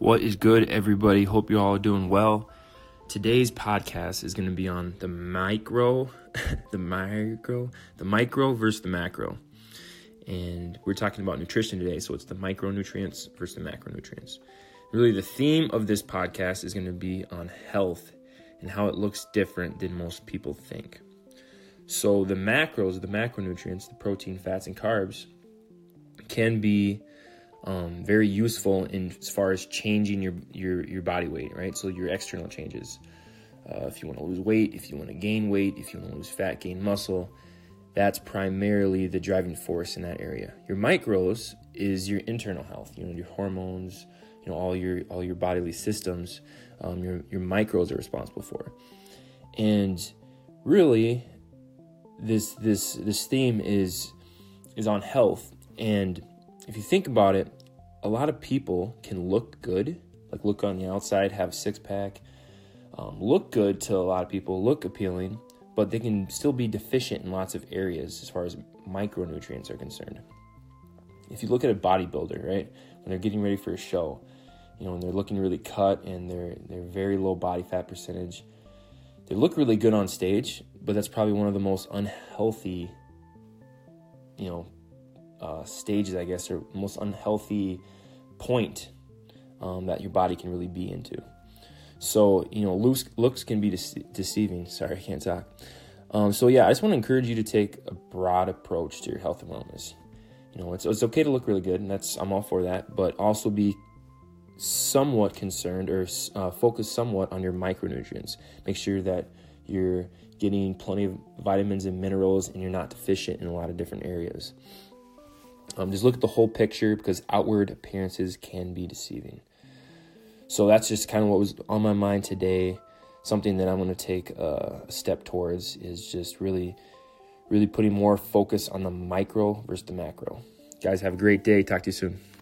What is good, everybody? Hope you all are doing well. Today's podcast is going to be on the micro, the micro versus the macro. And we're talking about nutrition today, so it's the micronutrients versus the macronutrients. Really, the theme of this podcast is going to be on health and how it looks different than most people think. So the macros, the macronutrients, the protein, fats, and carbs can be very useful in as far as changing your body weight, right? So your external changes. If you want to lose weight, if you want to gain weight, if you want to lose fat, gain muscle, that's primarily the driving force in that area. Your micros is your internal health, your hormones, all your bodily systems, your micros are responsible for. And really, this theme is on health. And if you think about it, a lot of people can look good, like look on the outside, have a six pack, look good to a lot of people, look appealing, but they can still be deficient in lots of areas as far as micronutrients are concerned. If you look at a bodybuilder, right, when they're getting ready for a show, and they're looking really cut and they're very low body fat percentage, they look really good on stage, but that's probably one of the most unhealthy, stages, I guess, or most unhealthy point that your body can really be into. So, looks can be deceiving. Sorry, I can't talk. I just want to encourage you to take a broad approach to your health and wellness. It's okay to look really good, and I'm all for that, but also be somewhat concerned or focus somewhat on your micronutrients. Make sure that you're getting plenty of vitamins and minerals and you're not deficient in a lot of different areas. Just look at the whole picture, because outward appearances can be deceiving. So that's just kind of what was on my mind today. Something that I'm going to take a step towards is just really putting more focus on the micro versus the macro. Guys, have a great day. Talk to you soon.